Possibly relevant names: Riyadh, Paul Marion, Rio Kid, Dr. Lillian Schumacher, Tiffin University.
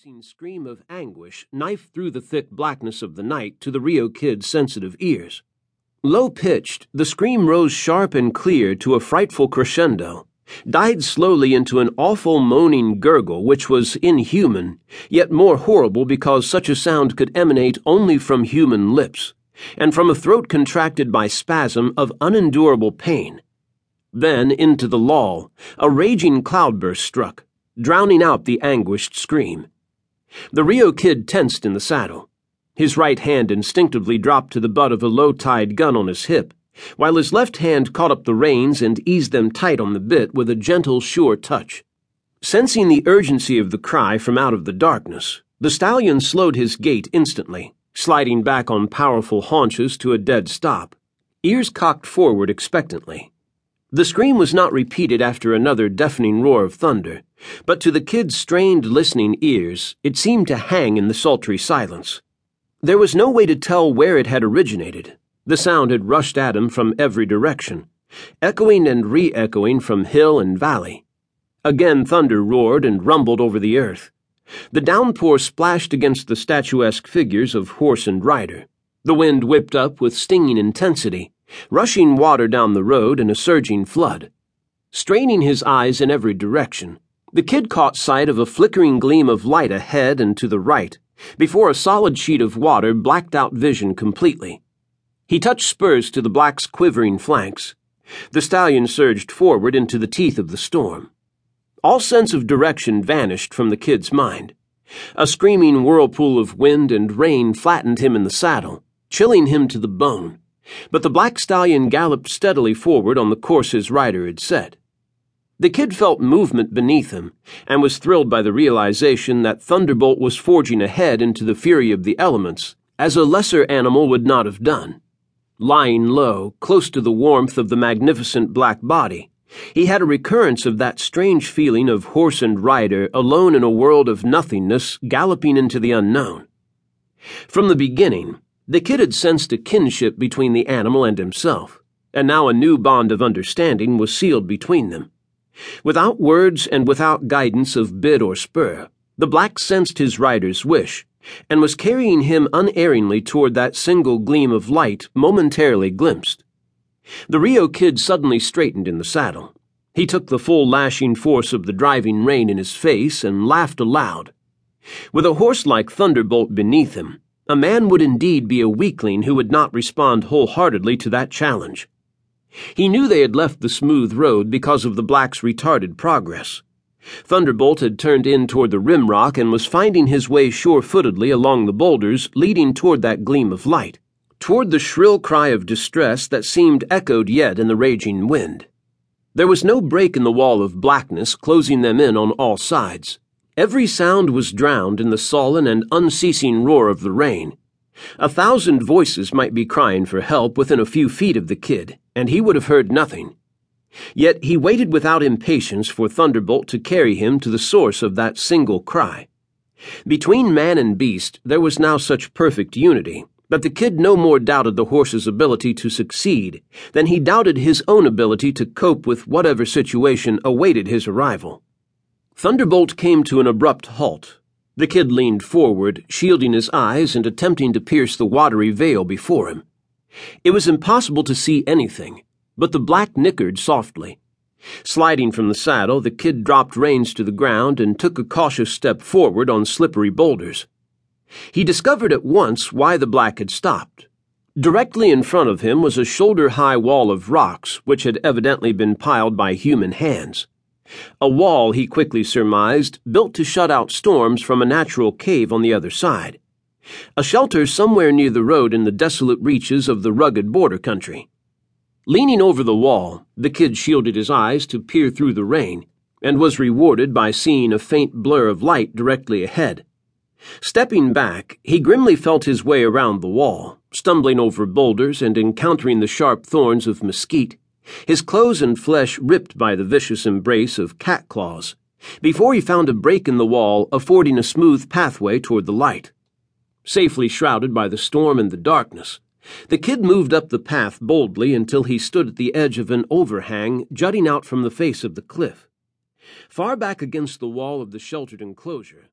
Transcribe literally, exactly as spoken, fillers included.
piercing scream of anguish knifed through the thick blackness of the night to the Rio Kid's sensitive ears. Low-pitched, the scream rose sharp and clear to a frightful crescendo, died slowly into an awful moaning gurgle which was inhuman, yet more horrible because such a sound could emanate only from human lips, and from a throat contracted by spasm of unendurable pain. Then, into the lull, a raging cloudburst struck, drowning out the anguished scream. The Rio Kid tensed in the saddle. His right hand instinctively dropped to the butt of a low-tied gun on his hip, while his left hand caught up the reins and eased them tight on the bit with a gentle, sure touch. Sensing the urgency of the cry from out of the darkness, the stallion slowed his gait instantly, sliding back on powerful haunches to a dead stop, ears cocked forward expectantly. The scream was not repeated after another deafening roar of thunder, but to the Kid's strained listening ears, it seemed to hang in the sultry silence. There was no way to tell where it had originated. The sound had rushed at him from every direction, echoing and re-echoing from hill and valley. Again thunder roared and rumbled over the earth. The downpour splashed against the statuesque figures of horse and rider. The wind whipped up with stinging intensity, rushing water down the road in a surging flood. Straining his eyes in every direction, the Kid caught sight of a flickering gleam of light ahead and to the right, before a solid sheet of water blacked out vision completely. He touched spurs to the black's quivering flanks. The stallion surged forward into the teeth of the storm. All sense of direction vanished from the Kid's mind. A screaming whirlpool of wind and rain flattened him in the saddle, chilling him to the bone. But the black stallion galloped steadily forward on the course his rider had set. The Kid felt movement beneath him, and was thrilled by the realization that Thunderbolt was forging ahead into the fury of the elements, as a lesser animal would not have done. Lying low, close to the warmth of the magnificent black body, he had a recurrence of that strange feeling of horse and rider alone in a world of nothingness, galloping into the unknown. From the beginning, the Kid had sensed a kinship between the animal and himself, and now a new bond of understanding was sealed between them. Without words and without guidance of bit or spur, the black sensed his rider's wish, and was carrying him unerringly toward that single gleam of light momentarily glimpsed. The Rio Kid suddenly straightened in the saddle. He took the full lashing force of the driving rain in his face and laughed aloud. With a horse like Thunderbolt beneath him, a man would indeed be a weakling who would not respond wholeheartedly to that challenge. He knew they had left the smooth road because of the black's retarded progress. Thunderbolt had turned in toward the rim rock and was finding his way sure-footedly along the boulders leading toward that gleam of light, toward the shrill cry of distress that seemed echoed yet in the raging wind. There was no break in the wall of blackness closing them in on all sides. Every sound was drowned in the sullen and unceasing roar of the rain. A thousand voices might be crying for help within a few feet of the Kid, and he would have heard nothing. Yet he waited without impatience for Thunderbolt to carry him to the source of that single cry. Between man and beast there was now such perfect unity that the Kid no more doubted the horse's ability to succeed than he doubted his own ability to cope with whatever situation awaited his arrival. Thunderbolt came to an abrupt halt. The Kid leaned forward, shielding his eyes and attempting to pierce the watery veil before him. It was impossible to see anything, but the black nickered softly. Sliding from the saddle, the Kid dropped reins to the ground and took a cautious step forward on slippery boulders. He discovered at once why the black had stopped. Directly in front of him was a shoulder-high wall of rocks which had evidently been piled by human hands. A wall, he quickly surmised, built to shut out storms from a natural cave on the other side. A shelter somewhere near the road in the desolate reaches of the rugged border country. Leaning over the wall, the Kid shielded his eyes to peer through the rain, and was rewarded by seeing a faint blur of light directly ahead. Stepping back, he grimly felt his way around the wall, stumbling over boulders and encountering the sharp thorns of mesquite, his clothes and flesh ripped by the vicious embrace of cat claws, before he found a break in the wall affording a smooth pathway toward the light. Safely shrouded by the storm and the darkness, the Kid moved up the path boldly until he stood at the edge of an overhang jutting out from the face of the cliff. Far back against the wall of the sheltered enclosure,